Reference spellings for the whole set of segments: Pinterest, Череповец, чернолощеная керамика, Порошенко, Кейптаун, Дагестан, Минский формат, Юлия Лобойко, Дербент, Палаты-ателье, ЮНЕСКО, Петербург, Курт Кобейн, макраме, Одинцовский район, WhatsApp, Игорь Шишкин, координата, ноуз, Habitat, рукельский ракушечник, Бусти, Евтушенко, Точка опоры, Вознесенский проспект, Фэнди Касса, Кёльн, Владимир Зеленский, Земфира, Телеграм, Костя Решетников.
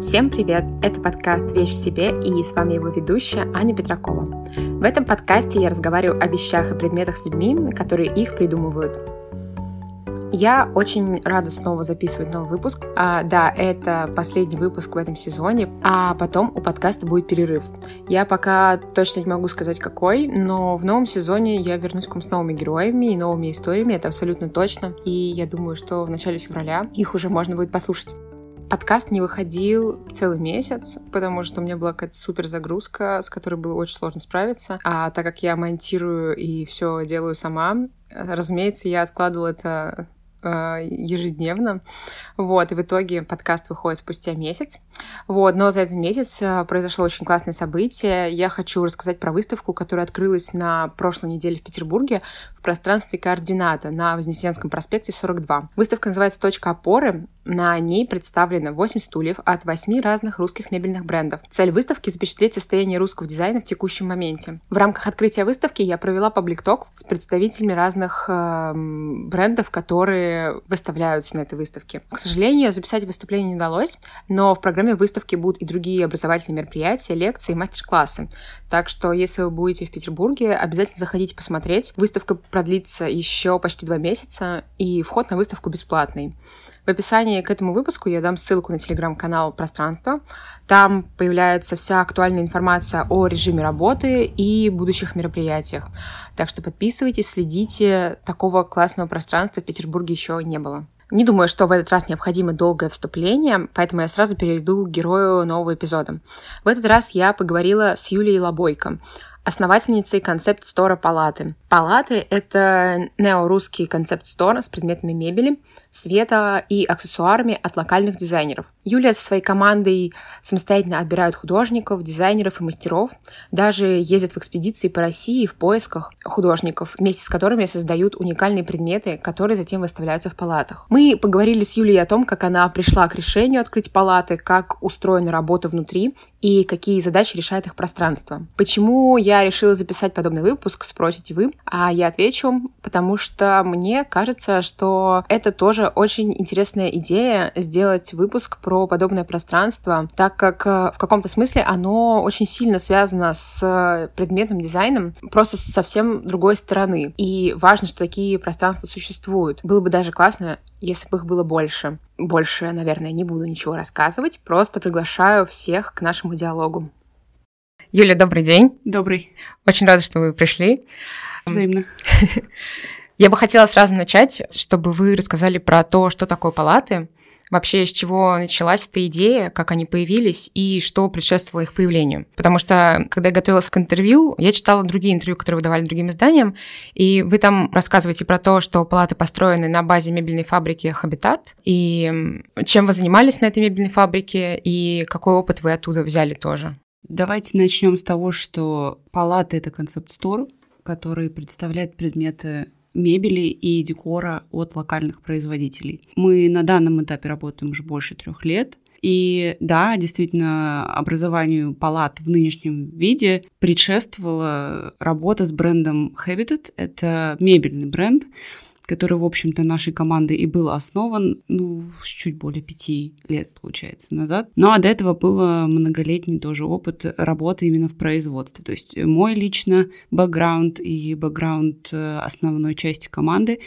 Всем привет! Это подкаст «Вещь в себе» и с вами его ведущая Аня Петракова. В этом подкасте я разговариваю о вещах и предметах с людьми, которые их придумывают. Я очень рада снова записывать новый выпуск. Да, это последний выпуск в этом сезоне, а потом у подкаста будет перерыв. Я пока точно не могу сказать какой, но в новом сезоне я вернусь к вам с новыми героями и новыми историями, это абсолютно точно. И я думаю, что в начале февраля их уже можно будет послушать. Подкаст не выходил целый месяц, потому что у меня была какая-то супер загрузка, с которой было очень сложно справиться. А так как я монтирую и все делаю сама, разумеется, я откладывала это ежедневно. Вот, и в итоге подкаст выходит спустя месяц. Вот, но за этот месяц произошло очень классное событие. Я хочу рассказать про выставку, которая открылась на прошлой неделе в Петербурге в пространстве «Координата» на Вознесенском проспекте 42. Выставка называется «Точка опоры». На ней представлено 8 стульев от 8 разных русских мебельных брендов. Цель выставки – запечатлеть состояние русского дизайна в текущем моменте. В рамках открытия выставки я провела паблик-ток с представителями разных брендов, которые выставляются на этой выставке. К сожалению, записать выступление не удалось, но в программе выставки будут и другие образовательные мероприятия, лекции и мастер-классы. Так что, если вы будете в Петербурге, обязательно заходите посмотреть. Выставка продлится еще почти 2 месяца, и вход на выставку бесплатный. В описании к этому выпуску я дам ссылку на телеграм-канал «Пространство». Там появляется вся актуальная информация о режиме работы и будущих мероприятиях. Так что подписывайтесь, следите. Такого классного пространства в Петербурге еще не было. Не думаю, что в этот раз необходимо долгое вступление, поэтому я сразу перейду к герою нового эпизода. В этот раз я поговорила с Юлией Лобойко, основательницей концепт-стора «Палаты». «Палаты» — это неорусский концепт-стор с предметами мебели, света и аксессуарами от локальных дизайнеров. Юлия со своей командой самостоятельно отбирает художников, дизайнеров и мастеров, даже ездит в экспедиции по России в поисках художников, вместе с которыми создают уникальные предметы, которые затем выставляются в палатах. Мы поговорили с Юлией о том, как она пришла к решению открыть палаты, как устроена работа внутри и какие задачи решает их пространство. Почему я решила записать подобный выпуск, спросите вы, а я отвечу, потому что мне кажется, что это тоже очень интересная идея сделать выпуск про подобное пространство, так как в каком-то смысле оно очень сильно связано с предметным дизайном, просто с совсем другой стороны. И важно, что такие пространства существуют. Было бы даже классно, если бы их было больше. Больше, наверное, не буду ничего рассказывать, просто приглашаю всех к нашему диалогу. Юля, добрый день. Добрый. Очень рада, что вы пришли. Взаимно. Я бы хотела сразу начать, чтобы вы рассказали про то, что такое палаты, вообще с чего началась эта идея, как они появились и что предшествовало их появлению. Потому что, когда я готовилась к интервью, я читала другие интервью, которые вы давали другим изданиям, и вы там рассказываете про то, что палаты построены на базе мебельной фабрики Habitat, и чем вы занимались на этой мебельной фабрике, и какой опыт вы оттуда взяли тоже. Давайте начнем с того, что палаты – это концепт-стор, который представляет предметы мебели и декора от локальных производителей. Мы на данном этапе работаем уже больше 3 лет. И да, действительно, образованию палат в нынешнем виде предшествовала работа с брендом Habitat. Это мебельный бренд, который, в общем-то, нашей командой и был основан, чуть более 5 лет, получается, назад. Ну, а до этого был многолетний тоже опыт работы именно в производстве. То есть мой лично бэкграунд и бэкграунд основной части команды,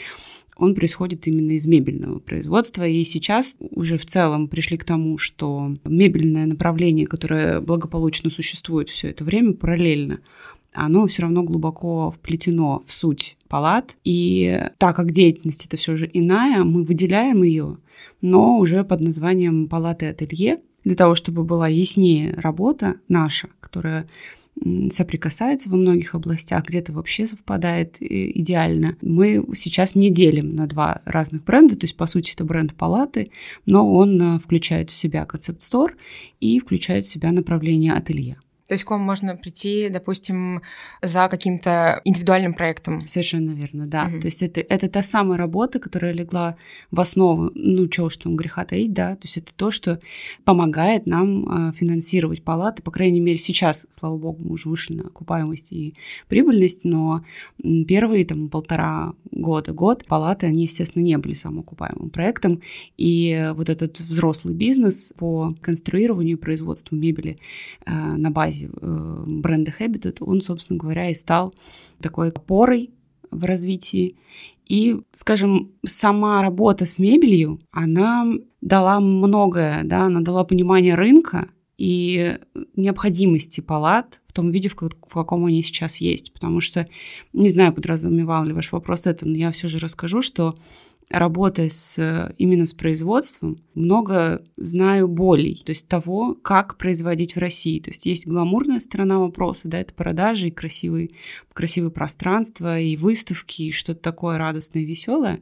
он происходит именно из мебельного производства. И сейчас уже в целом пришли к тому, что мебельное направление, которое благополучно существует все это время, параллельно, оно все равно глубоко вплетено в суть палат. И так как деятельность это все же иная, мы выделяем ее, но уже под названием «Палаты-ателье», для того, чтобы была яснее работа наша, которая соприкасается во многих областях, где-то вообще совпадает идеально. Мы сейчас не делим на 2 разных бренда, то есть, по сути, это бренд палаты, но он включает в себя концепт-стор и включает в себя направление ателье. То есть к вам можно прийти, допустим, за каким-то индивидуальным проектом. Совершенно верно, да. Угу. То есть это та самая работа, которая легла в основу, ну, чего уж там греха таить, да. То есть это то, что помогает нам финансировать палаты. По крайней мере, сейчас, слава богу, мы уже вышли на окупаемость и прибыльность, но первые там полтора года, год палаты, они, естественно, не были самоокупаемым проектом. И вот этот взрослый бизнес по конструированию и производству мебели на базе бренда Habitat, он, собственно говоря, и стал такой опорой в развитии. И, скажем, сама работа с мебелью, она дала многое, да, она дала понимание рынка и необходимости палат в том виде, в каком они сейчас есть. Потому что, не знаю, подразумевал ли ваш вопрос это, но я все же расскажу, что работая именно с производством, много знаю болей, то есть того, как производить в России. То есть есть гламурная сторона вопроса, да, это продажи и красивые пространства, и выставки, и что-то такое радостное, веселое.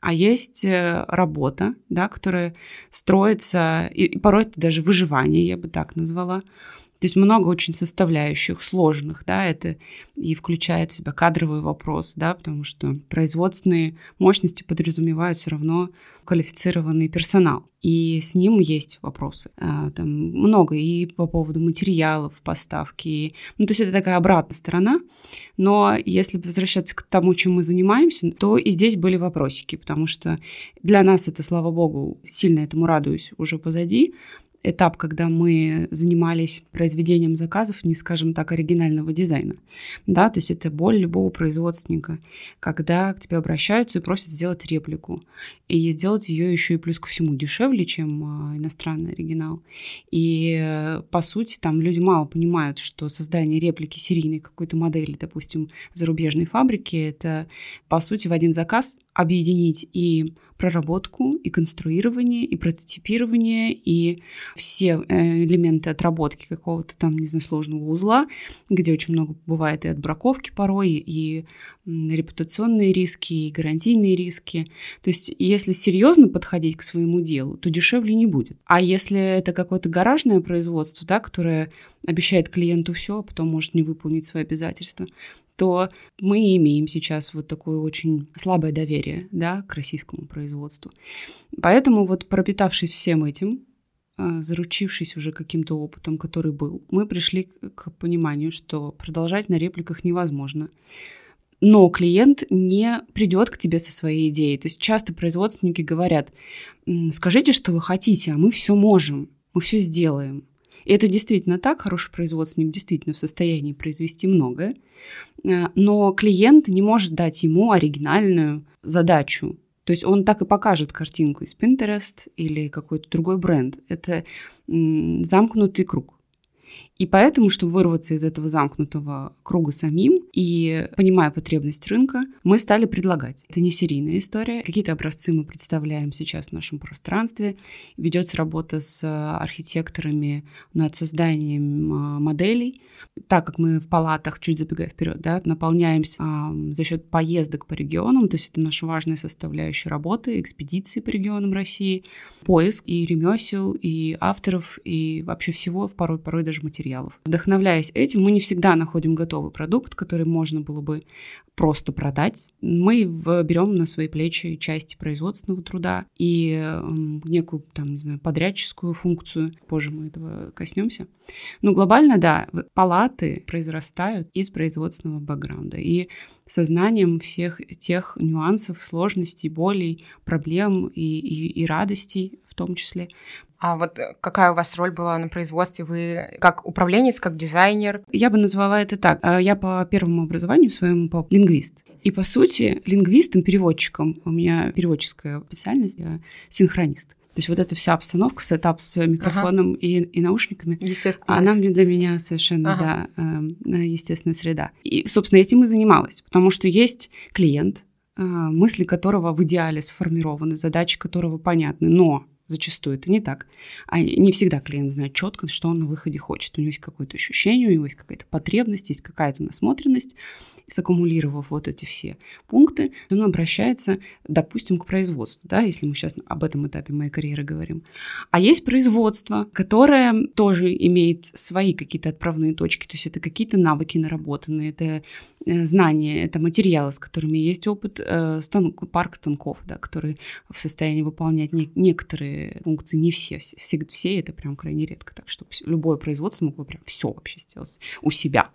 А есть работа, да, которая строится, и порой это даже выживание, я бы так назвала. То есть много очень составляющих, сложных, да, это и включает в себя кадровый вопрос, да, потому что производственные мощности подразумевают все равно квалифицированный персонал, и с ним есть вопросы. Там много и по поводу материалов, поставки, ну, то есть это такая обратная сторона, но если возвращаться к тому, чем мы занимаемся, то и здесь были вопросики, потому что для нас это, слава богу, сильно этому радуюсь, уже позади, этап, когда мы занимались произведением заказов, не скажем так, оригинального дизайна. Да, то есть это боль любого производственника, когда к тебе обращаются и просят сделать реплику. И сделать ее еще и плюс ко всему дешевле, чем иностранный оригинал. И, по сути, там люди мало понимают, что создание реплики серийной какой-то модели, допустим, зарубежной фабрики, это, по сути, в один заказ объединить и проработку, и конструирование, и прототипирование, и все элементы отработки какого-то там, не знаю, сложного узла, где очень много бывает и отбраковки порой, и репутационные риски, и гарантийные риски. То есть если серьезно подходить к своему делу, то дешевле не будет. А если это какое-то гаражное производство, да, которое обещает клиенту все, а потом может не выполнить свои обязательства, то мы имеем сейчас вот такое очень слабое доверие, да, к российскому производству. Поэтому вот пропитавшись всем этим, заручившись уже каким-то опытом, который был, мы пришли к пониманию, что продолжать на репликах невозможно. Но клиент не придет к тебе со своей идеей. То есть часто производственники говорят: скажите, что вы хотите, а мы все можем, мы все сделаем. И это действительно так, хороший производственник действительно в состоянии произвести многое, но клиент не может дать ему оригинальную задачу. То есть он так и покажет картинку из Pinterest или какой-то другой бренд. Это замкнутый круг. И поэтому, чтобы вырваться из этого замкнутого круга самим и понимая потребность рынка, мы стали предлагать. Это не серийная история. Какие-то образцы мы представляем сейчас в нашем пространстве. Ведется работа с архитекторами над созданием моделей. Так как мы в палатах, чуть забегая вперед, да, наполняемся за счет поездок по регионам, то есть это наша важная составляющая работы, экспедиции по регионам России, поиск и ремесел, и авторов, и вообще всего, порой даже материалов. Вдохновляясь этим, мы не всегда находим готовый продукт, который можно было бы просто продать. Мы берем на свои плечи части производственного труда и некую, там, не знаю, подрядческую функцию. Позже мы этого коснемся. Но глобально, да, палаты произрастают из производственного бэкграунда и сознанием всех тех нюансов, сложностей, болей, проблем и радостей в том числе. А вот какая у вас роль была на производстве? Вы как управленец, как дизайнер? Я бы назвала это так. Я по первому образованию своему лингвист. И, по сути, лингвистом, переводчиком. У меня переводческая специальность, я синхронист. То есть вот эта вся обстановка, сетап с микрофоном и наушниками, она для меня совершенно да, естественная среда. И, собственно, этим и занималась. Потому что есть клиент, мысли которого в идеале сформированы, задачи которого понятны, но Зачастую это не так. А не всегда клиент знает четко, что он на выходе хочет. У него есть какое-то ощущение, у него есть какая-то потребность, есть какая-то насмотренность. И саккумулировав вот эти все пункты, он обращается, допустим, к производству, да, если мы сейчас об этом этапе моей карьеры говорим. А есть производство, которое тоже имеет свои какие-то отправные точки. То есть это какие-то навыки наработанные, это знания, это материалы, с которыми есть опыт, парк станков, да, который в состоянии выполнять некоторые функции, не все, все это прям крайне редко, так что любое производство могло прям все вообще сделать у себя,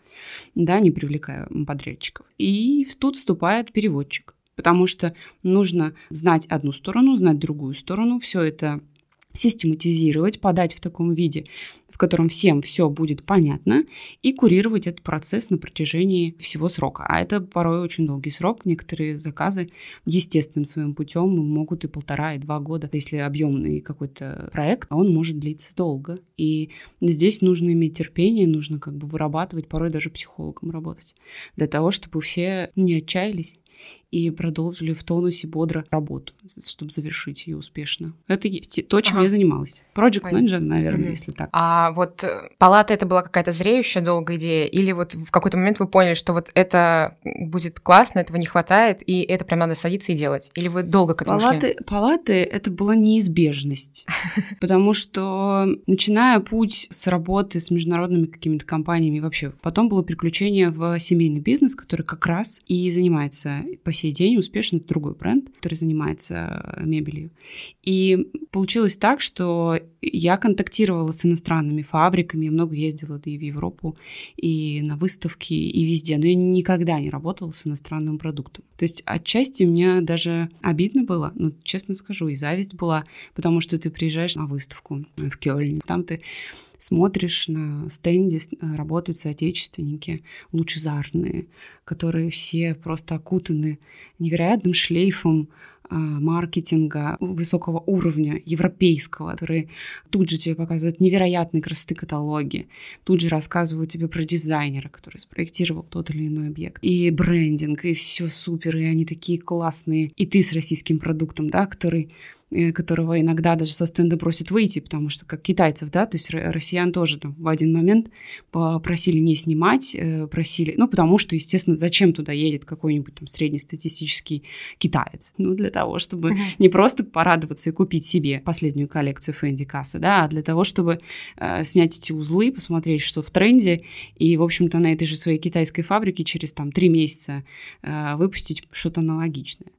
да, не привлекая подрядчиков. И тут вступает переводчик, потому что нужно знать одну сторону, знать другую сторону, все это систематизировать, подать в таком виде, в котором всем все будет понятно, и курировать этот процесс на протяжении всего срока. А это порой очень долгий срок. Некоторые заказы естественным своим путем могут и 1,5-2 года. Если объемный какой-то проект, он может длиться долго. И здесь нужно иметь терпение, нужно как бы вырабатывать, порой даже психологом работать, для того, чтобы все не отчаялись и продолжили в тонусе бодро работу, чтобы завершить ее успешно. Это то, чем я занималась. Project manager, наверное, если так. А вот палата — это была какая-то зреющая долгая идея? Или вот в какой-то момент вы поняли, что вот это будет классно, этого не хватает, и это прям надо садиться и делать? Или вы долго к этому шли? Палаты — это была неизбежность. Потому что, начиная путь с работы с международными какими-то компаниями, вообще потом было переключение в семейный бизнес, который как раз и занимается по сей день успешно, другой бренд, который занимается мебелью. И получилось так, что я контактировала с иностранными фабриками, я много ездила и в Европу, и на выставки, и везде, но я никогда не работала с иностранным продуктом. То есть отчасти мне даже обидно было, ну, честно скажу, и зависть была, потому что ты приезжаешь на выставку в Кёльн, там ты смотришь на стенде, работают соотечественники лучезарные, которые все просто окутаны невероятным шлейфом маркетинга высокого уровня, европейского, которые тут же тебе показывают невероятные красоты каталоги, тут же рассказывают тебе про дизайнера, который спроектировал тот или иной объект, и брендинг, и все супер, и они такие классные, и ты с российским продуктом, да, которого иногда даже со стенда просят выйти, потому что, как китайцев, да, то есть россиян тоже там в один момент просили не снимать, просили, ну, потому что, естественно, зачем туда едет какой-нибудь там среднестатистический китаец? Ну, для того, чтобы не просто порадоваться и купить себе последнюю коллекцию Фэнди Касса, да, а для того, чтобы снять эти узлы, посмотреть, что в тренде, и, в общем-то, на этой же своей китайской фабрике через там 3 месяца выпустить что-то аналогичное.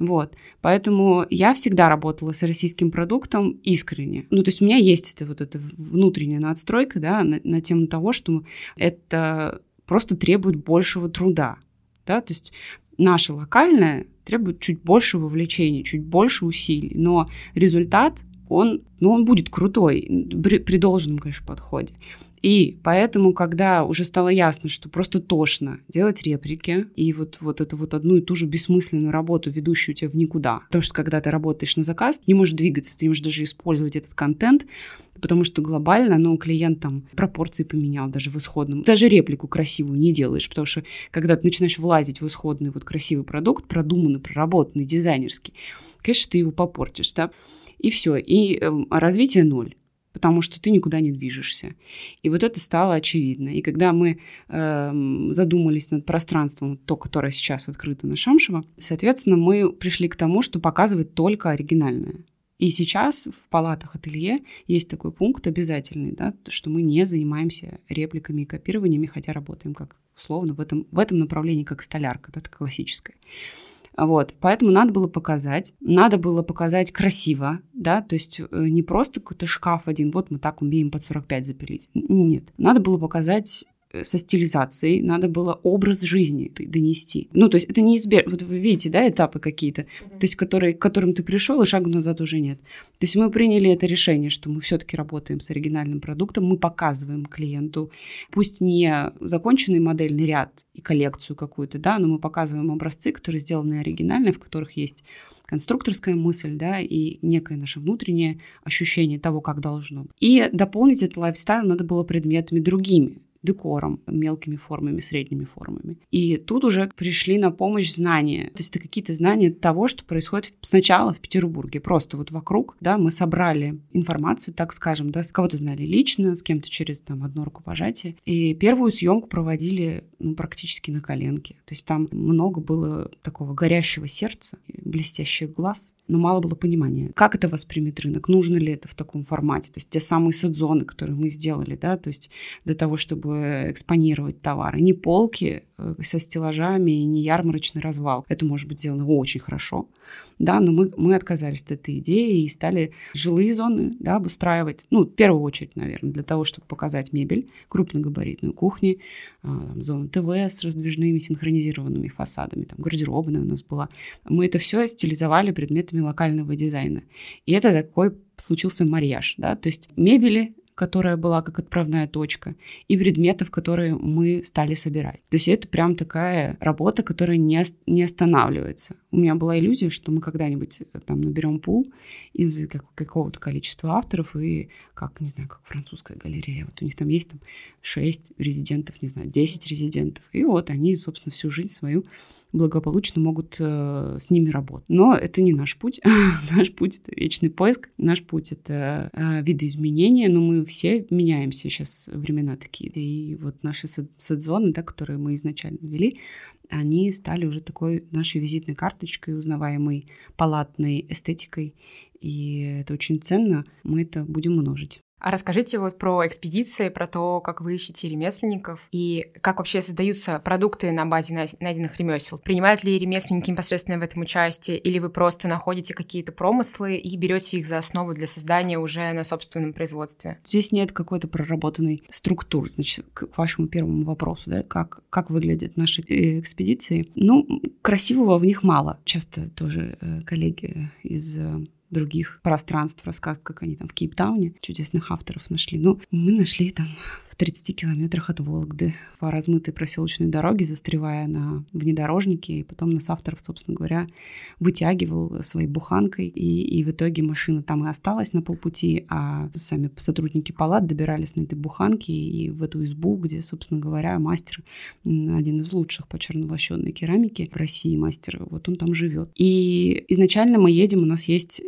Вот, поэтому я всегда работала с российским продуктом искренне. Ну, то есть у меня есть это, вот эта внутренняя надстройка, да, на тему того, что это просто требует большего труда, да, то есть наше локальное требует чуть больше вовлечения, чуть больше усилий, но результат, он будет крутой при должном, конечно, подходе. И поэтому, когда уже стало ясно, что просто тошно делать реплики и вот эту вот одну и ту же бессмысленную работу, ведущую тебя в никуда. Потому что, когда ты работаешь на заказ, ты не можешь двигаться, ты не можешь даже использовать этот контент, потому что глобально, клиент там пропорции поменял даже в исходном. Даже реплику красивую не делаешь, потому что, когда ты начинаешь влазить в исходный вот красивый продукт, продуманный, проработанный, дизайнерский, конечно, ты его попортишь, да, и все, и развитие 0. Потому что ты никуда не движешься. И вот это стало очевидно. И когда мы задумались над пространством, то, которое сейчас открыто на Шамшево, соответственно, мы пришли к тому, что показывать только оригинальное. И сейчас в палатах-ателье есть такой пункт обязательный, да, что мы не занимаемся репликами и копированиями, хотя работаем как условно в этом направлении, как столярка, да, классическая. Вот, поэтому надо было показать красиво, да, то есть не просто какой-то шкаф один, вот мы так умеем под 45 запилить, нет, надо было показать со стилизацией, надо было образ жизни донести, то есть это неизбежно, вот вы видите, да, этапы какие-то, то есть к которым ты пришел, и шагу назад уже нет, то есть мы приняли это решение, что мы все-таки работаем с оригинальным продуктом, мы показываем клиенту, пусть не законченный модельный ряд и коллекцию какую-то, да, но мы показываем образцы, которые сделаны оригинально, в которых есть конструкторская мысль, да, и некое наше внутреннее ощущение того, как должно быть. И дополнить этот лайфстайл надо было предметами другими, декором, мелкими формами, средними формами. И тут уже пришли на помощь знания. То есть это какие-то знания того, что происходит сначала в Петербурге. Просто вот вокруг, да, мы собрали информацию, так скажем, да, с кого-то знали лично, с кем-то через там одно рукопожатие. И первую съемку проводили практически на коленке. То есть там много было такого горящего сердца, блестящих глаз, но мало было понимания, как это воспримет рынок, нужно ли это в таком формате. То есть те самые седзоны, которые мы сделали, да, то есть для того, чтобы экспонировать товары. Не полки со стеллажами, не ярмарочный развал. Это может быть сделано очень хорошо, да, но мы отказались от этой идеи и стали жилые зоны, да, обустраивать, ну, в первую очередь, наверное, для того, чтобы показать мебель, крупногабаритную кухню, зону ТВ с раздвижными синхронизированными фасадами, там, гардеробная у нас была. Мы это все стилизовали предметами локального дизайна. И это такой случился марьяж, да, то есть мебели, которая была как отправная точка, и предметов, которые мы стали собирать. То есть это прям такая работа, которая не останавливается. У меня была иллюзия, что мы когда-нибудь там наберем пул из какого-то количества авторов, и как, не знаю, как французская галерея. Вот у них там есть там 6 резидентов, не знаю, 10 резидентов. И вот они, собственно, всю жизнь свою благополучно могут с ними работать. Но это не наш путь. Наш путь — это вечный поиск. Наш путь — это видоизменение. Но мы все меняемся сейчас, времена такие. И вот наши седзоны, да, которые мы изначально вели, они стали уже такой нашей визитной карточкой, узнаваемой палатной эстетикой. И это очень ценно. Мы это будем множить. А расскажите вот про экспедиции, про то, как вы ищете ремесленников и как вообще создаются продукты на базе найденных ремесел. Принимают ли ремесленники непосредственно в этом участие, или вы просто находите какие-то промыслы и берете их за основу для создания уже на собственном производстве? Здесь нет какой-то проработанной структуры. Значит, к вашему первому вопросу, да, как выглядят наши экспедиции. Ну, красивого в них мало. Часто тоже коллеги из других пространств рассказывают, как они там в Кейптауне чудесных авторов нашли. Ну, мы нашли там в 30 километрах от Вологды по размытой проселочной дороге, застревая на внедорожнике, и потом нас авторов, собственно говоря, вытягивал своей буханкой, и в итоге машина там и осталась на полпути, а сами сотрудники палат добирались на этой буханке и в эту избу, где, собственно говоря, мастер, один из лучших по чернолощенной керамике в России мастер, вот он там живет. И изначально мы едем, у нас есть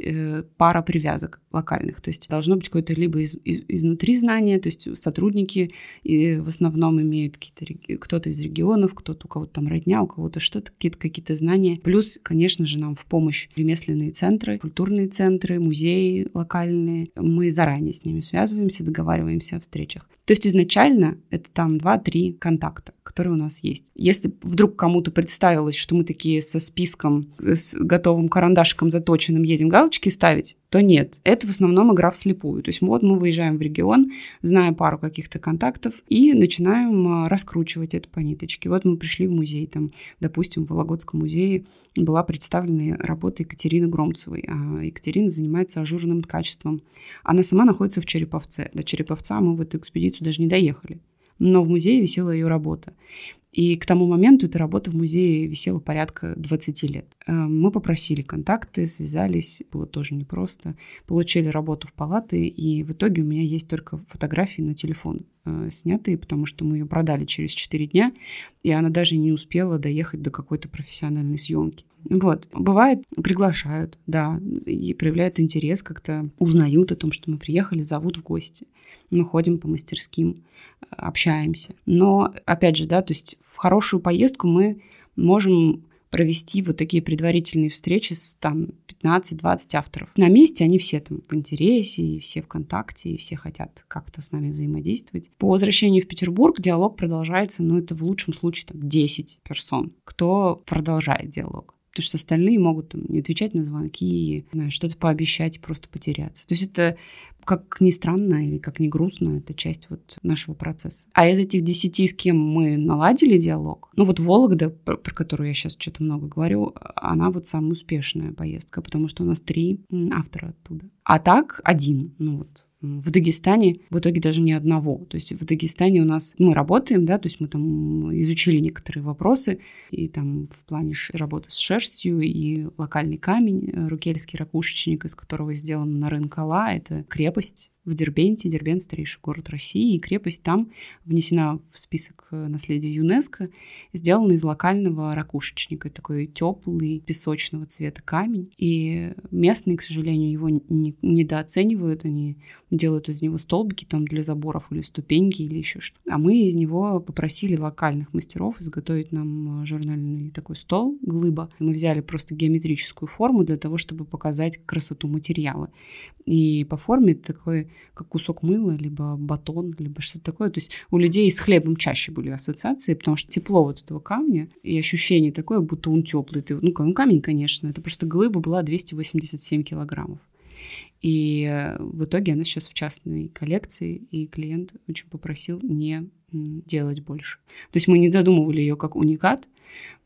пара привязок локальных. То есть должно быть какое-то либо изнутри знание, то есть сотрудники в основном имеют какие-то, кто-то из регионов, кто-то, у кого-то там родня, у кого-то что-то, какие-то знания. Плюс, конечно же, нам в помощь ремесленные центры, культурные центры, музеи локальные. Мы заранее с ними связываемся, договариваемся о встречах. То есть изначально это там 2-3 контакта, которые у нас есть. Если вдруг кому-то представилось, что мы такие со списком, с готовым карандашиком заточенным едем галочки ставить, то нет. Это в основном игра вслепую. То есть вот мы выезжаем в регион, зная пару каких-то контактов, и начинаем раскручивать это по ниточке. Вот мы пришли в музей, там, допустим, в Вологодском музее была представлена работа Екатерины Громцевой. Екатерина занимается ажурным ткачеством. Она сама находится в Череповце. До Череповца мы в эту экспедицию даже не доехали. Но в музее висела ее работа. И к тому моменту эта работа в музее висела порядка 20 лет. Мы попросили контакты, связались, было тоже непросто. Получили работу в палаты, и в итоге у меня есть только фотографии на телефон снятые, потому что мы ее продали через 4 дня, и она даже не успела доехать до какой-то профессиональной съемки. Вот. Бывает, приглашают, да, и проявляют интерес, как-то узнают о том, что мы приехали, зовут в гости. Мы ходим по мастерским, общаемся. Но, опять же, да, то есть в хорошую поездку мы можем провести вот такие предварительные встречи с там 15-20 авторов. На месте они все там в интересе, и все в контакте, и все хотят как-то с нами взаимодействовать. По возвращению в Петербург диалог продолжается, ну, это в лучшем случае там 10 персон, кто продолжает диалог. Потому что остальные могут там не отвечать на звонки, что-то пообещать, просто потеряться. То есть это, как ни странно или как ни грустно, это часть вот нашего процесса. А из этих 10, с кем мы наладили диалог, ну вот Вологда, про которую я сейчас что-то много говорю, она вот самая успешная поездка, потому что у нас 3 автора оттуда. А так 1, ну вот. В Дагестане в итоге даже ни одного. То есть в Дагестане у нас мы работаем, да, то есть мы там изучили некоторые вопросы, и там в плане работы с шерстью и локальный камень, рукельский ракушечник, из которого сделан Нарын-Кала, это крепость, в Дербенте. Дербент – старейший город России, и крепость там внесена в список наследия ЮНЕСКО, сделана из локального ракушечника, такой теплый песочного цвета камень. И местные, к сожалению, его недооценивают, они делают из него столбики там для заборов или ступеньки или еще что. А мы из него попросили локальных мастеров изготовить нам журнальный такой стол, глыба. Мы взяли просто геометрическую форму для того, чтобы показать красоту материала. И по форме такой, как кусок мыла, либо батон, либо что-то такое. То есть у людей с хлебом чаще были ассоциации, потому что тепло вот этого камня и ощущение такое, будто он теплый. Ну, камень, конечно, это просто глыба была 287 килограммов. И в итоге она сейчас в частной коллекции, и клиент очень попросил не делать больше. То есть мы не задумывали ее как уникат,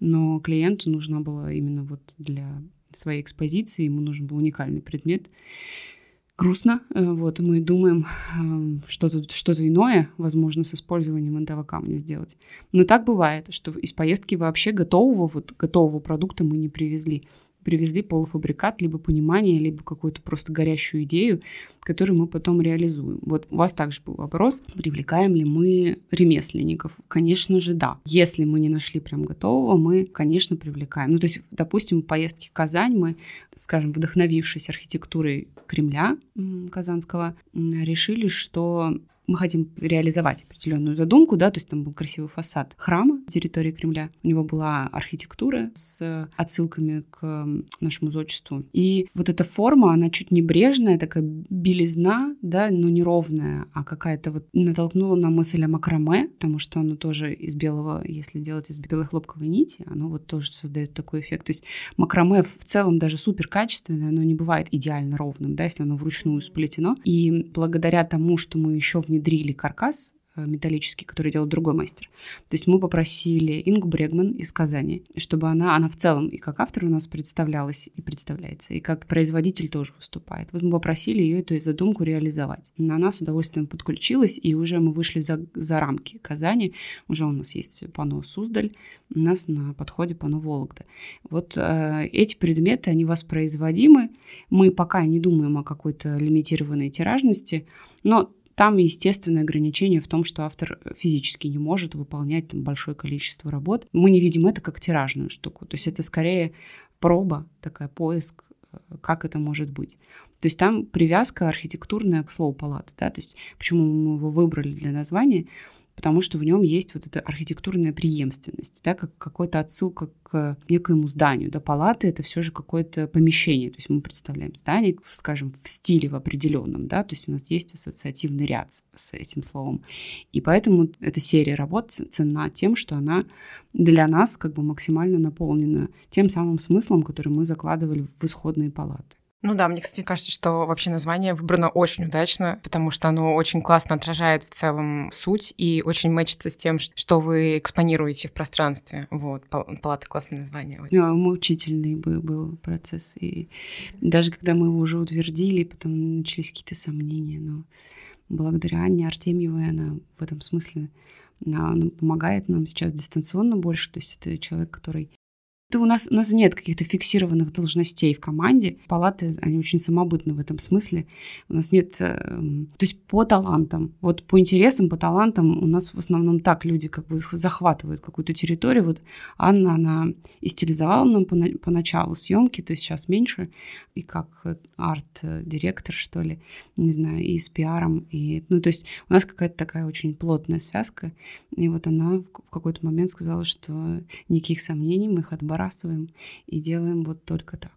но клиенту нужна была именно вот для своей экспозиции, ему нужен был уникальный предмет. Грустно, вот, мы думаем, что-то иное, возможно, с использованием этого камня сделать. Но так бывает, что из поездки вообще готового продукта мы не привезли. Привезли полуфабрикат, либо понимание, либо какую-то просто горящую идею, которую мы потом реализуем. Вот у вас также был вопрос, привлекаем ли мы ремесленников. Конечно же, да. Если мы не нашли прям готового, мы, конечно, привлекаем. Ну, то есть, допустим, в поездке в Казань мы, скажем, вдохновившись архитектурой Кремля казанского, решили, что мы хотим реализовать определенную задумку, да, то есть там был красивый фасад храма территории Кремля, у него была архитектура с отсылками к нашему зодчеству. И вот эта форма, она чуть небрежная, такая белизна, да, но неровная, а какая-то вот натолкнула на мысль о макраме, потому что оно тоже из белого, если делать из белой хлопковой нити, оно вот тоже создает такой эффект. То есть макраме в целом даже суперкачественное, оно не бывает идеально ровным, да, если оно вручную сплетено. И благодаря тому, что мы еще внедрили каркас металлический, который делал другой мастер. То есть мы попросили Ингу Брегман из Казани, чтобы она в целом и как автор у нас представлялась и представляется, и как производитель тоже выступает. Вот мы попросили ее эту задумку реализовать. Она с удовольствием подключилась, и уже мы вышли за рамки Казани. Уже у нас есть панно Суздаль, у нас на подходе панно Вологда. Вот эти предметы, они воспроизводимы. Мы пока не думаем о какой-то лимитированной тиражности, но там естественное ограничение в том, что автор физически не может выполнять там большое количество работ. Мы не видим это как тиражную штуку. То есть это скорее проба, такая поиск, как это может быть. То есть там привязка архитектурная к слову палаты. Да? То есть почему мы его выбрали для названия? Потому что в нем есть вот эта архитектурная преемственность, да, как какая-то отсылка к некоему зданию. Да, палаты – это все же какое-то помещение. То есть мы представляем здание, скажем, в стиле в определенном, да, то есть у нас есть ассоциативный ряд с этим словом. И поэтому эта серия работ ценна тем, что она для нас как бы максимально наполнена тем самым смыслом, который мы закладывали в исходные палаты. Ну да, мне, кстати, кажется, что вообще название выбрано очень удачно, потому что оно очень классно отражает в целом суть и очень мэчится с тем, что вы экспонируете в пространстве. Вот, палата — классное название. Мучительный был процесс. И даже когда мы его уже утвердили, потом начались какие-то сомнения. Но благодаря Анне Артемьевой она в этом смысле она помогает нам сейчас дистанционно больше. То есть это человек, который... У нас нет каких-то фиксированных должностей в команде. Палаты, они очень самобытны в этом смысле. У нас нет... То есть по талантам, вот по интересам, по талантам у нас в основном так люди как бы захватывают какую-то территорию. Вот Анна, она и стилизовала нам поначалу съемки, то есть сейчас меньше, и как арт-директор, что ли, не знаю, и с пиаром. И... Ну, то есть у нас какая-то такая очень плотная связка. И вот она в какой-то момент сказала, что никаких сомнений, мы их отборали, и делаем вот только так.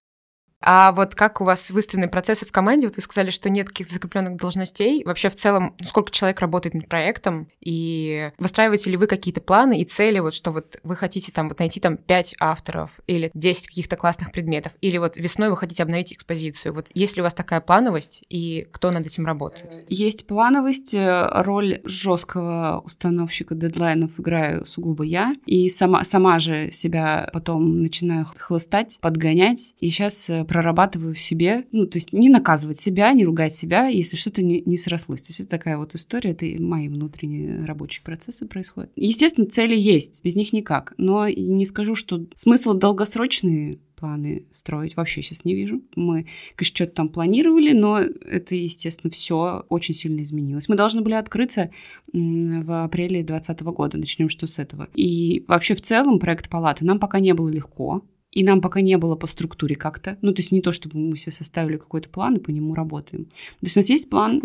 А вот как у вас выставленные процессы в команде? Вот вы сказали, что нет каких-то закрепленных должностей. Вообще в целом, сколько человек работает над проектом? И выстраиваете ли вы какие-то планы и цели, вот что вот вы хотите там вот найти там 5 авторов или 10 каких-то классных предметов? Или вот весной вы хотите обновить экспозицию? Вот есть ли у вас такая плановость и кто над этим работает? Есть плановость. Роль жесткого установщика дедлайнов играю сугубо я. И сама же себя потом начинаю хлыстать, подгонять. И сейчас прорабатываю в себе, ну, то есть не наказывать себя, не ругать себя, если что-то не срослось. То есть это такая вот история, это мои внутренние рабочие процессы происходят. Естественно, цели есть, без них никак, но не скажу, что смысл долгосрочный, планы строить вообще сейчас не вижу. Мы, конечно, что-то там планировали, но это, естественно, все очень сильно изменилось. Мы должны были открыться в апреле 2020 года, начнем что с этого. И вообще в целом проект палаты нам пока не было легко, и нам пока не было по структуре как-то. Ну, то есть не то, чтобы мы все составили какой-то план и по нему работаем. То есть у нас есть план,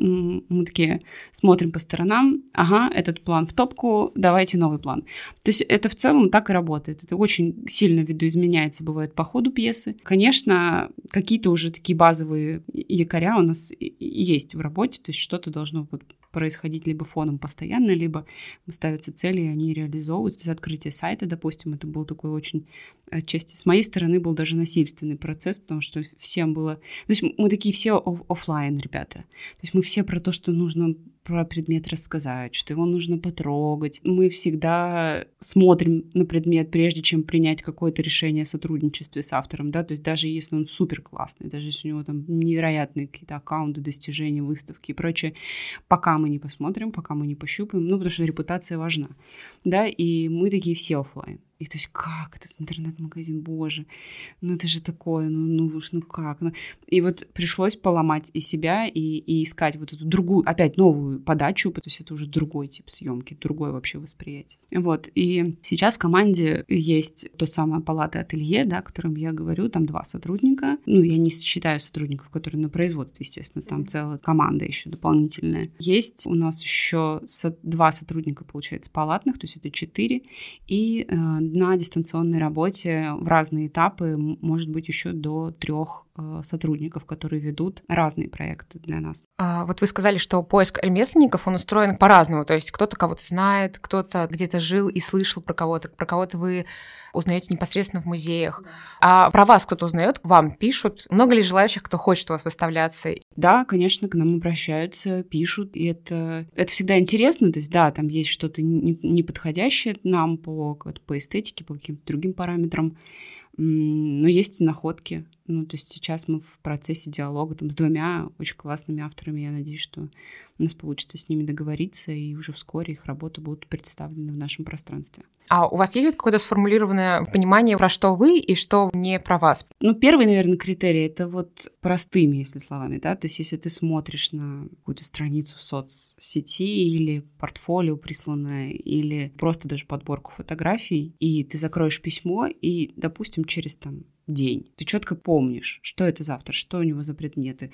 мы такие смотрим по сторонам, ага, этот план в топку, давайте новый план. То есть это в целом так и работает. Это очень сильно видоизменяется, бывает, по ходу пьесы. Конечно, какие-то уже такие базовые якоря у нас есть в работе, то есть что-то должно происходить либо фоном постоянно, либо ставятся цели, и они реализовываются. То есть открытие сайта, допустим, это был такой очень отчасти с моей стороны был даже насильственный процесс, потому что всем было... То есть мы такие все офлайн, ребята. То есть мы все про то, что нужно про предмет рассказать, что его нужно потрогать. Мы всегда смотрим на предмет, прежде чем принять какое-то решение о сотрудничестве с автором, да, то есть даже если он супер классный, даже если у него там невероятные какие-то аккаунты, достижения, выставки и прочее, пока мы не посмотрим, пока мы не пощупаем, ну, потому что репутация важна, да, и мы такие все офлайн. И то есть как этот интернет-магазин, боже, ну это же такое, ну как? Ну. И вот пришлось поломать и себя, и искать вот эту другую, опять новую подачу, то есть это уже другой тип съемки, другое вообще восприятие. Вот, и сейчас в команде есть то самое палаты-ателье, да, о котором я говорю, там 2 сотрудника. Ну, я не считаю сотрудников, которые на производстве, естественно, там целая команда еще дополнительная. Есть у нас еще 2 сотрудника, получается, палатных, то есть это 4, и на дистанционной работе в разные этапы, может быть, еще до 3 сотрудников, которые ведут разные проекты для нас. А вот вы сказали, что поиск ремесленников, он устроен по-разному, то есть кто-то кого-то знает, кто-то где-то жил и слышал про кого-то вы узнаете непосредственно в музеях. А про вас кто-то узнает, вам пишут? Много ли желающих, кто хочет у вас выставляться? Да, конечно, к нам обращаются, пишут, и это всегда интересно, то есть да, там есть что-то неподходящее нам по эстетике, по каким-то другим параметрам, но есть и находки. Ну, то есть сейчас мы в процессе диалога там с 2 очень классными авторами. Я надеюсь, что у нас получится с ними договориться, и уже вскоре их работы будут представлены в нашем пространстве. А у вас есть какое-то сформулированное понимание, про что вы и что не про вас? Ну, первый, наверное, критерий — это вот простыми, если словами, да, то есть если ты смотришь на какую-то страницу в соцсети или портфолио присланное, или просто даже подборку фотографий, и ты закроешь письмо, и, допустим, через там день. Ты четко помнишь, что это за автор, что у него за предметы,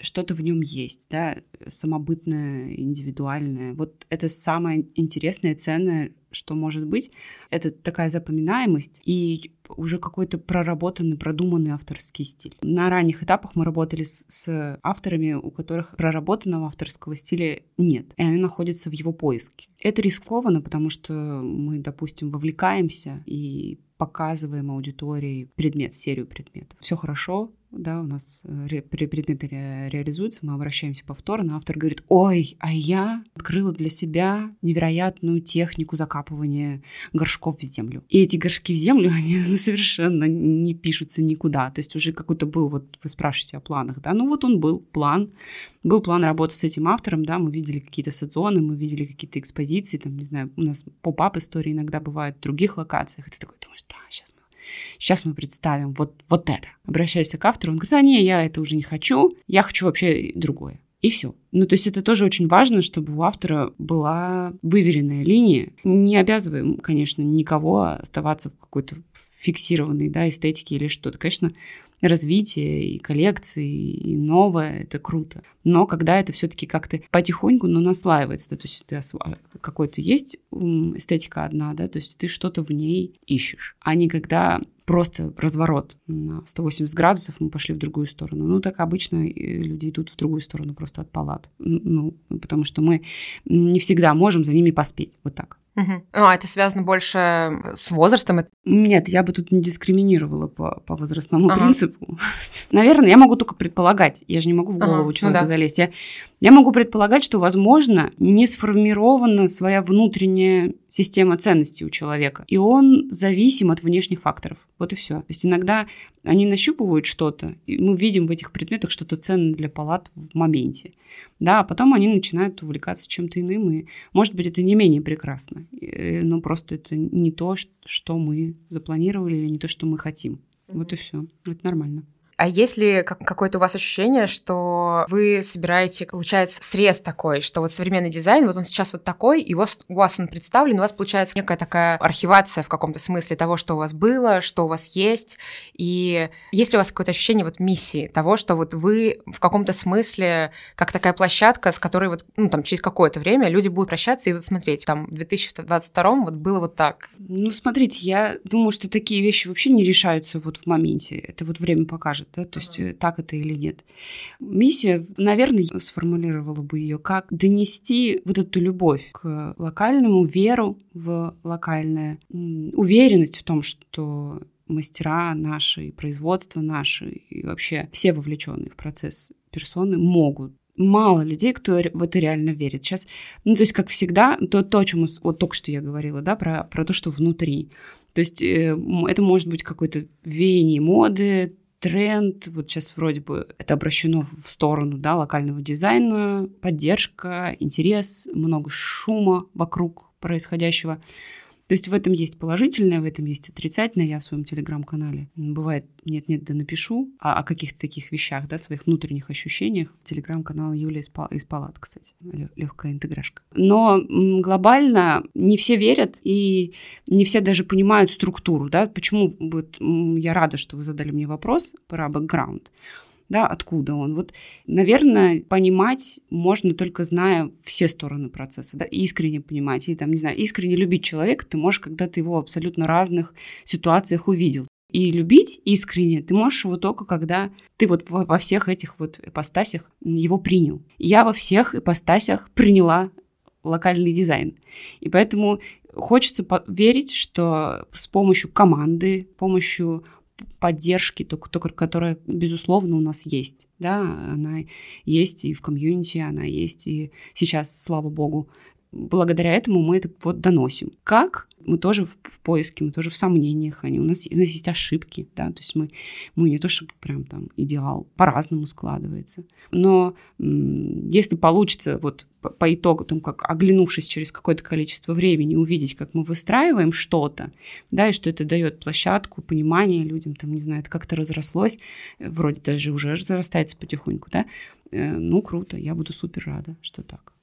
что-то в нем есть, да, самобытное, индивидуальное. Вот это самое интересное, ценное, что может быть. Это такая запоминаемость и уже какой-то проработанный, продуманный авторский стиль. На ранних этапах мы работали с авторами, у которых проработанного авторского стиля нет, и они находятся в его поиске. Это рискованно, потому что мы, допустим, вовлекаемся и показываем аудитории предмет, серию предметов. Все хорошо, да, у нас предметы реализуются, мы обращаемся повторно, автор говорит: ой, а я открыла для себя невероятную технику закапывания горшков в землю. И эти горшки в землю, они совершенно не пишутся никуда. То есть уже какой-то был, вот вы спрашиваете о планах, да, ну вот он был план работы с этим автором, да, мы видели какие-то сезоны, мы видели какие-то экспозиции, там, не знаю, у нас поп-ап истории иногда бывают в других локациях, и ты такой думаешь: да, сейчас мы представим вот это. Обращаешься к автору, он говорит: а не, я это уже не хочу, я хочу вообще другое. И все. Ну, то есть это тоже очень важно, чтобы у автора была выверенная линия. Не обязываем, конечно, никого оставаться в какой-то фиксированной, да, эстетике или что-то. Конечно, развитие и коллекции, и новое — это круто. Но когда это все-таки как-то потихоньку, но наслаивается, да, то есть ты какой-то есть эстетика одна, да, то есть ты что-то в ней ищешь, а не когда просто разворот на 180 градусов, мы пошли в другую сторону. Ну, так обычно люди идут в другую сторону просто от палат. Ну, потому что мы не всегда можем за ними поспеть. Вот так. Угу. А это связано больше с возрастом? Нет, я бы тут не дискриминировала по возрастному принципу. Наверное, я могу только предполагать. Я же не могу в голову человека залезть. Я могу предполагать, что, возможно, не сформирована своя внутренняя система ценностей у человека. И он зависим от внешних факторов. Вот и все. То есть иногда они нащупывают что-то, и мы видим в этих предметах что-то ценное для палат в моменте. Да, а потом они начинают увлекаться чем-то иным, и, может быть, это не менее прекрасно, но просто это не то, что мы запланировали, или не то, что мы хотим. Вот и все. Это нормально. А есть ли какое-то у вас ощущение, что вы собираете, получается, срез такой, что вот современный дизайн, вот он сейчас вот такой, и у вас он представлен, у вас получается некая такая архивация в каком-то смысле того, что у вас было, что у вас есть, и есть ли у вас какое-то ощущение вот миссии того, что вот вы в каком-то смысле как такая площадка, с которой вот, ну, там, через какое-то время люди будут прощаться и вот смотреть, там, в 2022 вот было вот так. Ну, смотрите, я думаю, что такие вещи вообще не решаются вот в моменте, это вот время покажет. Да, то есть так это или нет. Миссия, наверное, сформулировала бы ее как донести вот эту любовь к локальному, веру в локальное, уверенность в том, что мастера наши, производство наши и вообще все вовлеченные в процесс персоны могут. Мало людей, кто в это реально верит. Сейчас, ну, то есть, как всегда, то о чем вот только что я говорила, да, про то, что внутри. То есть это может быть какое-то веяние моды, тренд, вот сейчас вроде бы это обращено в сторону, да, локального дизайна, поддержка, интерес, много шума вокруг происходящего. То есть в этом есть положительное, в этом есть отрицательное. Я в своем телеграм-канале, бывает, нет-нет, да напишу о каких-то таких вещах, да, своих внутренних ощущениях. Телеграм-канал Юлия из палат, кстати, легкая интеграшка. Но глобально не все верят и не все даже понимают структуру, да, почему вот, я рада, что вы задали мне вопрос про бэкграунд. Да, откуда он. Вот, наверное, понимать можно только зная все стороны процесса, да, искренне понимать и, там, не знаю, искренне любить человека ты можешь, когда ты его в абсолютно разных ситуациях увидел. И любить искренне ты можешь его только, когда ты вот во всех этих вот ипостасях его принял. Я во всех ипостасях приняла локальный дизайн. И поэтому хочется верить, что с помощью команды, с помощью поддержки, которая, безусловно, у нас есть. Да? Она есть и в комьюнити, она есть и сейчас, слава богу. Благодаря этому мы это вот доносим. Как? Мы тоже в поиске, мы тоже в сомнениях. У нас есть ошибки. Да? То есть мы не то, чтобы прям там идеал, по-разному складывается. Но если получится вот по итогу, там, как оглянувшись через какое-то количество времени, увидеть, как мы выстраиваем что-то, да, и что это дает площадку, понимание людям, там, не знаю, это как-то разрослось, вроде даже уже разрастается потихоньку, да, ну, круто, я буду супер рада, что так.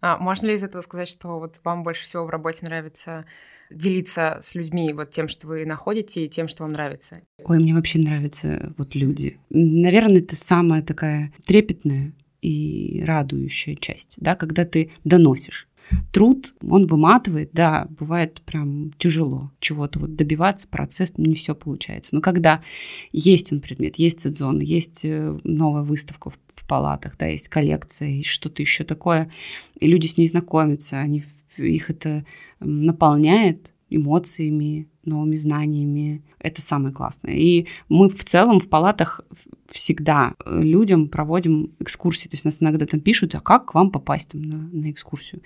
А можно ли из этого сказать, что вот вам больше всего в работе нравится делиться с людьми вот тем, что вы находите, и тем, что вам нравится? Ой, мне вообще нравятся вот люди. Наверное, это самая такая трепетная и радующая часть, да, когда ты доносишь. Труд, он выматывает, да, бывает прям тяжело чего-то вот добиваться, процесс, не все получается. Но когда есть он предмет, есть сезон, есть новая выставка в палатах, да, есть коллекция, есть что-то еще такое, и люди с ней знакомятся, их это наполняет эмоциями, новыми знаниями. Это самое классное. И мы в целом в палатах всегда людям проводим экскурсии. То есть нас иногда там пишут, а как к вам попасть там на экскурсию?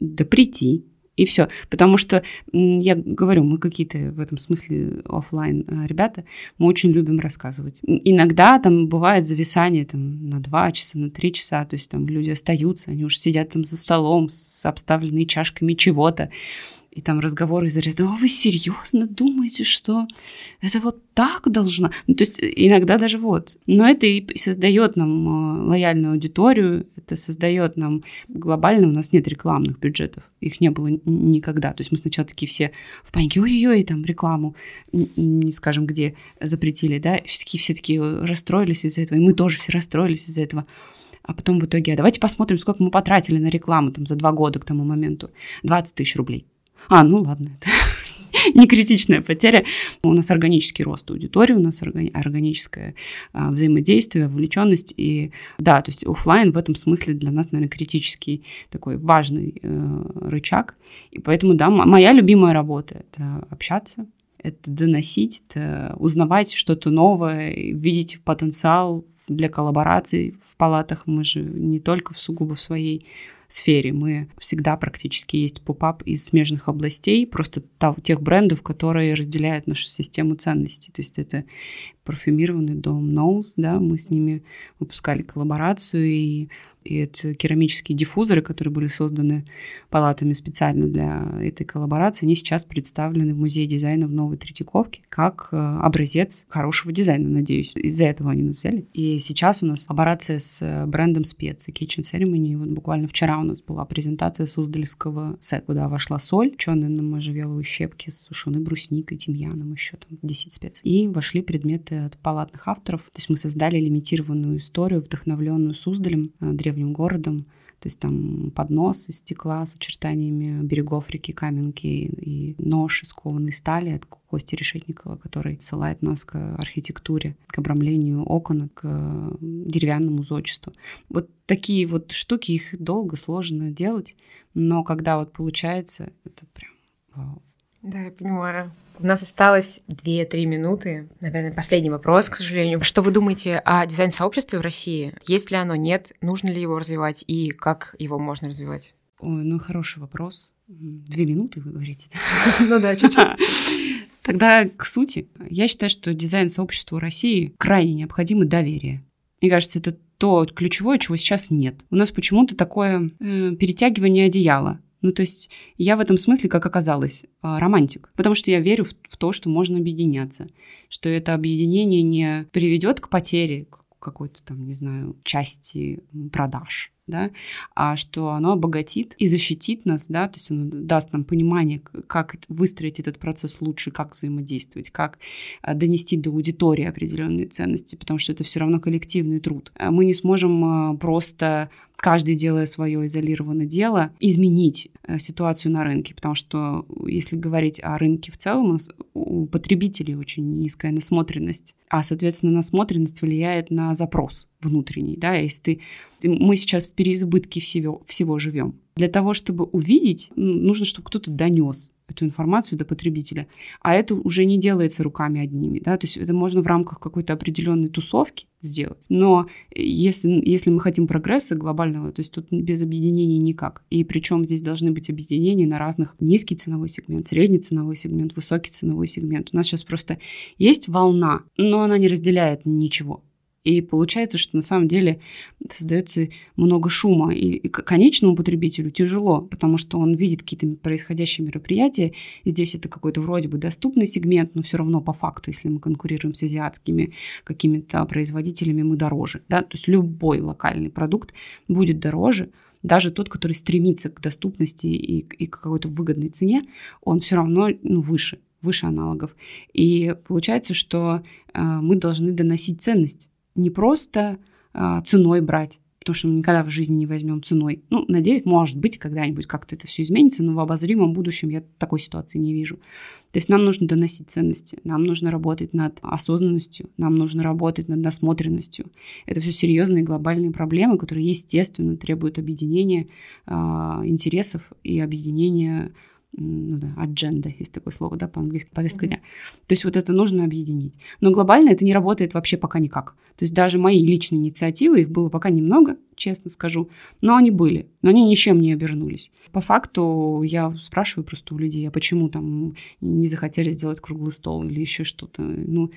Да прийти. И все. Потому что, я говорю, мы какие-то в этом смысле офлайн ребята, мы очень любим рассказывать. Иногда там бывает зависание там, на 2 часа, на 3 часа, то есть там люди остаются, они уже сидят там за столом с обставленными чашками чего-то, и там разговоры из ряда, а вы серьезно думаете, что это вот так должно? Ну, то есть иногда даже вот. Но это и создает нам лояльную аудиторию, это создает нам глобально, у нас нет рекламных бюджетов, их не было никогда. То есть мы сначала такие все в панике, ой-ой-ой, там рекламу, не скажем где, запретили, да, все такие расстроились из-за этого, и мы тоже все расстроились из-за этого. А потом в итоге, а давайте посмотрим, сколько мы потратили на рекламу там, за 2 года к тому моменту, 20 000 рублей. А, ну ладно, это не критичная потеря. У нас органический рост аудитории, у нас органическое взаимодействие, вовлеченность. И да, то есть офлайн в этом смысле для нас, наверное, критический такой важный рычаг. И поэтому, да, моя любимая работа – это общаться, это доносить, это узнавать что-то новое, видеть потенциал для коллабораций в палатах мы же не только в сугубо в своей сфере. Мы всегда практически есть поп-ап из смежных областей, просто тех брендов, которые разделяют нашу систему ценностей. То есть это парфюмированный дом «Ноуз», да, мы с ними выпускали коллаборацию, и это керамические диффузоры, которые были созданы палатами специально для этой коллаборации, они сейчас представлены в Музее дизайна в Новой Третьяковке как образец хорошего дизайна, надеюсь. Из-за этого они нас взяли. И сейчас у нас коллаборация с брендом Spice Kitchen Ceremony. Вот буквально вчера у нас была презентация суздальского сета, куда вошла соль, чёрные на можжевеловые щепки, сушеной брусникой, тимьяном, еще там 10 специй. И вошли предметы от палатных авторов. То есть мы создали лимитированную историю, вдохновленную Суздалем, древним городом. То есть там поднос из стекла с очертаниями берегов реки Каменки и нож из кованой стали от Кости Решетникова, который ссылает нас к архитектуре, к обрамлению окон, к деревянному зодчеству. Вот такие вот штуки, их долго, сложно делать, но когда вот получается, это прям вау. Да, я понимаю. У нас осталось 2-3 минуты. Наверное, последний вопрос, к сожалению. Что вы думаете о дизайн-сообществе в России? Есть ли оно, нет? Нужно ли его развивать? И как его можно развивать? Ой, ну хороший вопрос. 2 минуты, вы говорите. Ну да, чуть-чуть. Тогда к сути. Я считаю, что дизайн-сообществу России крайне необходимо доверие. Мне кажется, это то ключевое, чего сейчас нет. У нас почему-то такое перетягивание одеяла. Ну, то есть я в этом смысле, как оказалось, романтик, потому что я верю в то, что можно объединяться, что это объединение не приведет к потере какой-то там, не знаю, части продаж, да, а что оно обогатит и защитит нас, да, то есть оно даст нам понимание, как выстроить этот процесс лучше, как взаимодействовать, как донести до аудитории определенные ценности, потому что это все равно коллективный труд. Мы не сможем просто, каждый делая свое изолированное дело, изменить ситуацию на рынке, потому что, если говорить о рынке в целом, у нас у потребителей очень низкая насмотренность, а, соответственно, насмотренность влияет на запрос внутренний, да, если мы сейчас в переизбытке всего живем. Для того, чтобы увидеть, нужно, чтобы кто-то донес эту информацию до потребителя, а это уже не делается руками одними, да, то есть это можно в рамках какой-то определенной тусовки сделать, но если мы хотим прогресса глобального, то есть тут без объединений никак, и причем здесь должны быть объединения на разных: низкий ценовой сегмент, средний ценовой сегмент, высокий ценовой сегмент. У нас сейчас просто есть волна, но она не разделяет ничего. И получается, что на самом деле создается много шума. И конечному потребителю тяжело, потому что он видит какие-то происходящие мероприятия. Здесь это какой-то вроде бы доступный сегмент, но все равно по факту, если мы конкурируем с азиатскими какими-то производителями, мы дороже. Да? То есть любой локальный продукт будет дороже. Даже тот, который стремится к доступности и к какой-то выгодной цене, он все равно, ну, выше аналогов. И получается, что мы должны доносить ценность. Не просто ценой брать, потому что мы никогда в жизни не возьмем ценой. Ну, надеюсь, может быть, когда-нибудь как-то это все изменится, но в обозримом будущем я такой ситуации не вижу. То есть нам нужно доносить ценности, нам нужно работать над осознанностью, нам нужно работать над насмотренностью. Это все серьезные глобальные проблемы, которые, естественно, требуют объединения интересов и объединения, ну да, agenda, есть такое слово, да, по-английски, повестка дня. То есть вот это нужно объединить. Но глобально это не работает вообще пока никак. То есть даже мои личные инициативы, их было пока немного, честно скажу, но они были, но они ничем не обернулись. По факту я спрашиваю просто у людей, а почему там не захотели сделать круглый стол или еще что-то. Ну,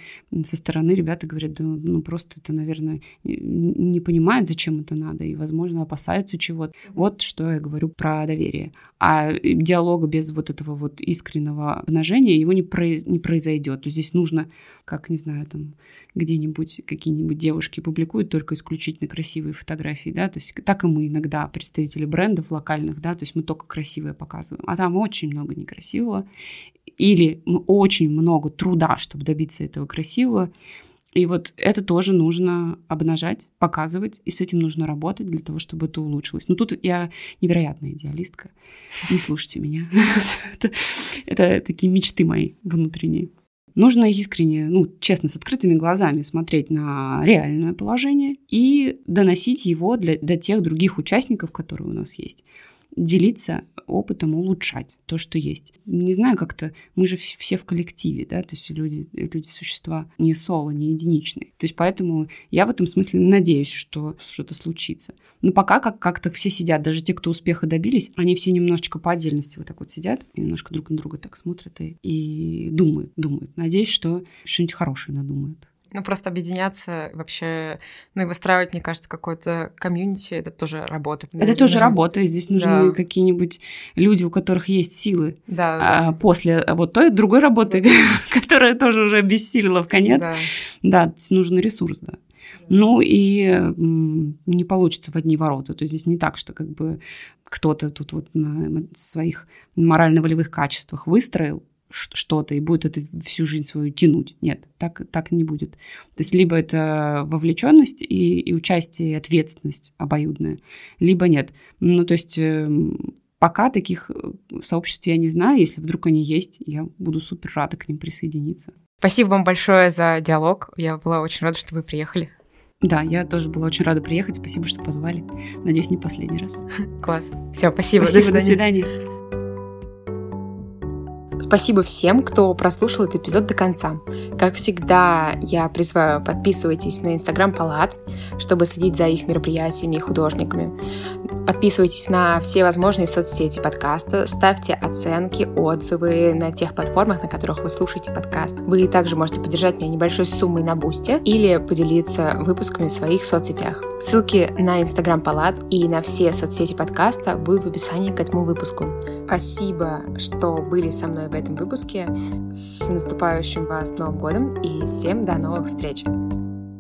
со стороны ребята говорят, да, ну просто это, наверное, не понимают, зачем это надо, и, возможно, опасаются чего-то. Вот что я говорю про доверие. А диалога без вот этого вот искреннего обнажения его не произойдет. То есть здесь нужно, как, не знаю, там где-нибудь какие-нибудь девушки публикуют только исключительно красивые фотографии, да, то есть так и мы иногда, представители брендов локальных, да, то есть мы только красивое показываем, а там очень много некрасивого, или очень много труда, чтобы добиться этого красивого, и вот это тоже нужно обнажать, показывать, и с этим нужно работать для того, чтобы это улучшилось. Но тут я невероятная идеалистка, не слушайте меня, это такие мечты мои внутренние. Нужно искренне, ну, честно, с открытыми глазами смотреть на реальное положение и доносить его до тех других участников, которые у нас есть. делиться опытом, улучшать то, что есть. Не знаю, как-то мы же все в коллективе, да, то есть люди существа не соло, не единичные. То есть поэтому я в этом смысле надеюсь, что что-то случится. Но пока как-то все сидят, даже те, кто успеха добились, они все немножечко по отдельности вот так вот сидят, и немножко друг на друга так смотрят и думают. Надеюсь, что что-нибудь хорошее надумают. Ну, просто объединяться вообще, ну, и выстраивать, мне кажется, какое-то комьюнити, это тоже работа. Это тоже работа, здесь нужны какие-нибудь люди, у которых есть силы после вот той другой работы, которая тоже уже обессилила в конец. Да, нужен ресурс, да. Ну, и не получится в одни ворота. То есть здесь не так, что как бы кто-то тут вот на своих морально-волевых качествах выстроил что-то и будет это всю жизнь свою тянуть. Нет, так не будет. То есть либо это вовлеченность и участие, и ответственность обоюдная, либо нет. Ну, то есть пока таких сообществ я не знаю. Если вдруг они есть, я буду супер рада к ним присоединиться. Спасибо вам большое за диалог. Я была очень рада, что вы приехали. Да, я тоже была очень рада приехать. Спасибо, что позвали. Надеюсь, не последний раз. Класс. Все, спасибо. До свидания. Спасибо всем, кто прослушал этот эпизод до конца. Как всегда, я призываю, подписывайтесь на Инстаграм Палат, чтобы следить за их мероприятиями и художниками. Подписывайтесь на все возможные соцсети подкаста, ставьте оценки, отзывы на тех платформах, на которых вы слушаете подкаст. Вы также можете поддержать меня небольшой суммой на Бусти или поделиться выпусками в своих соцсетях. Ссылки на Инстаграм Палат и на все соцсети подкаста будут в описании к этому выпуску. Спасибо, что были со мной в этом выпуске. С наступающим вас Новым годом и всем до новых встреч!